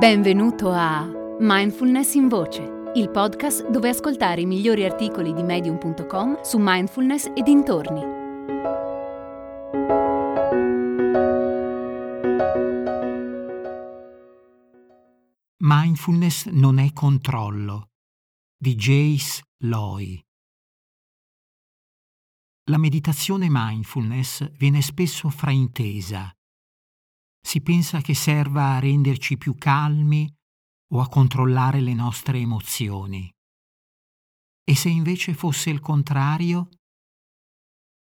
Benvenuto a Mindfulness in Voce, il podcast dove ascoltare i migliori articoli di Medium.com su mindfulness e dintorni. Mindfulness non è controllo, di Jace Loy. La meditazione mindfulness viene spesso fraintesa. Si pensa che serva a renderci più calmi o a controllare le nostre emozioni. E se invece fosse il contrario?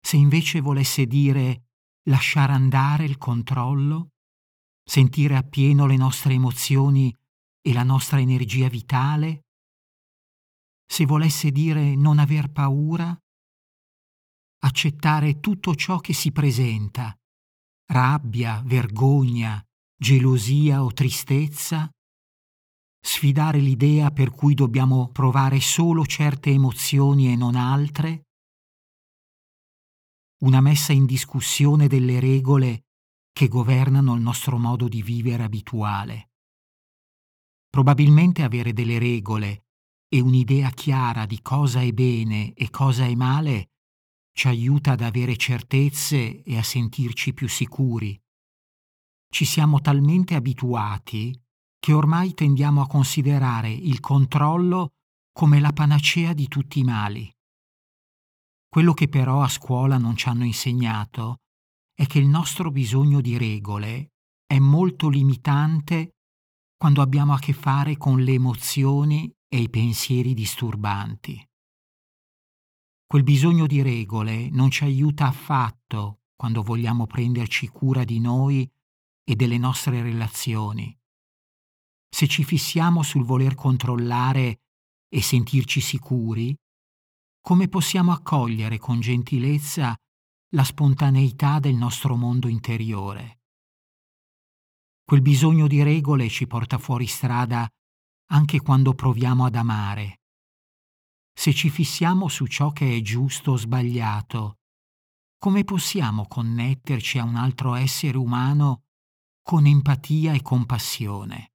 Se invece volesse dire lasciare andare il controllo, sentire appieno le nostre emozioni e la nostra energia vitale? Se volesse dire non aver paura, accettare tutto ciò che si presenta, rabbia, vergogna, gelosia o tristezza? Sfidare l'idea per cui dobbiamo provare solo certe emozioni e non altre? Una messa in discussione delle regole che governano il nostro modo di vivere abituale. Probabilmente avere delle regole e un'idea chiara di cosa è bene e cosa è male ci aiuta ad avere certezze e a sentirci più sicuri. Ci siamo talmente abituati che ormai tendiamo a considerare il controllo come la panacea di tutti i mali. Quello che però a scuola non ci hanno insegnato è che il nostro bisogno di regole è molto limitante quando abbiamo a che fare con le emozioni e i pensieri disturbanti. Quel bisogno di regole non ci aiuta affatto quando vogliamo prenderci cura di noi e delle nostre relazioni. Se ci fissiamo sul voler controllare e sentirci sicuri, come possiamo accogliere con gentilezza la spontaneità del nostro mondo interiore? Quel bisogno di regole ci porta fuori strada anche quando proviamo ad amare. Se ci fissiamo su ciò che è giusto o sbagliato, come possiamo connetterci a un altro essere umano con empatia e compassione?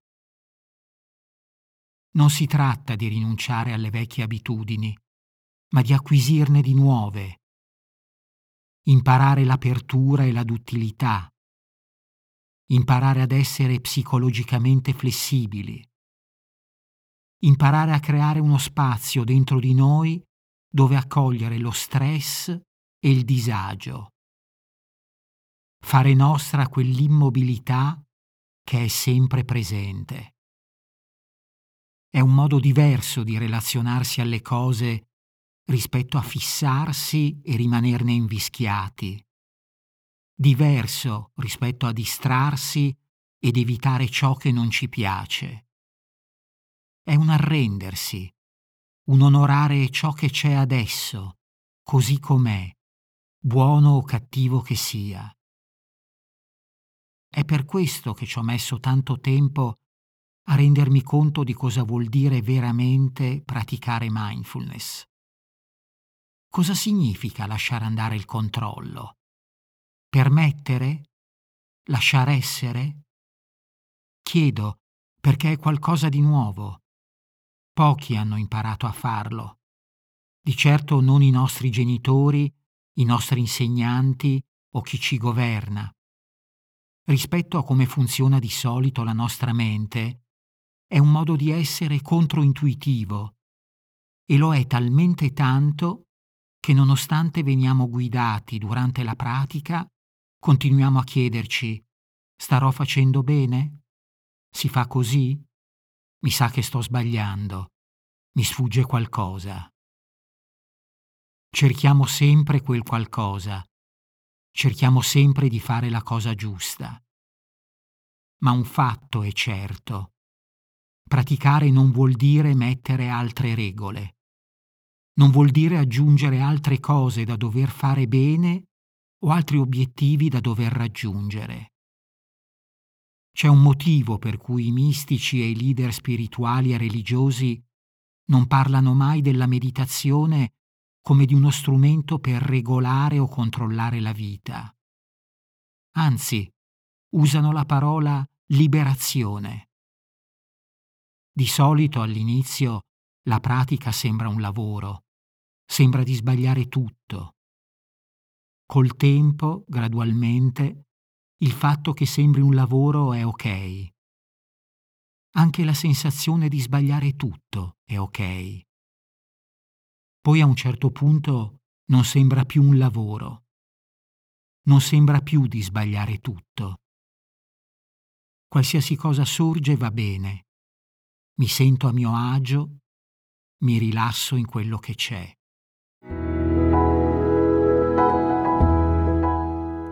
Non si tratta di rinunciare alle vecchie abitudini, ma di acquisirne di nuove. Imparare l'apertura e la duttilità. Imparare ad essere psicologicamente flessibili. Imparare a creare uno spazio dentro di noi dove accogliere lo stress e il disagio. Fare nostra quell'immobilità che è sempre presente. È un modo diverso di relazionarsi alle cose rispetto a fissarsi e rimanerne invischiati. Diverso rispetto a distrarsi ed evitare ciò che non ci piace. È un arrendersi, un onorare ciò che c'è adesso, così com'è, buono o cattivo che sia. È per questo che ci ho messo tanto tempo a rendermi conto di cosa vuol dire veramente praticare mindfulness. Cosa significa lasciare andare il controllo? Permettere? Lasciar essere? Chiedo perché è qualcosa di nuovo. Pochi hanno imparato a farlo. Di certo non i nostri genitori, i nostri insegnanti o chi ci governa. Rispetto a come funziona di solito la nostra mente, è un modo di essere controintuitivo e lo è talmente tanto che nonostante veniamo guidati durante la pratica, continuiamo a chiederci: starò facendo bene? Si fa così? Mi sa che sto sbagliando, mi sfugge qualcosa. Cerchiamo sempre quel qualcosa, cerchiamo sempre di fare la cosa giusta. Ma un fatto è certo: praticare non vuol dire mettere altre regole, non vuol dire aggiungere altre cose da dover fare bene o altri obiettivi da dover raggiungere. C'è un motivo per cui i mistici e i leader spirituali e religiosi non parlano mai della meditazione come di uno strumento per regolare o controllare la vita. Anzi, usano la parola liberazione, Di solito all'inizio la pratica sembra un lavoro, sembra di sbagliare tutto. Col tempo, gradualmente, il fatto che sembri un lavoro è ok. Anche la sensazione di sbagliare tutto è ok. Poi a un certo punto non sembra più un lavoro. Non sembra più di sbagliare tutto. Qualsiasi cosa sorge va bene. Mi sento a mio agio, mi rilasso in quello che c'è.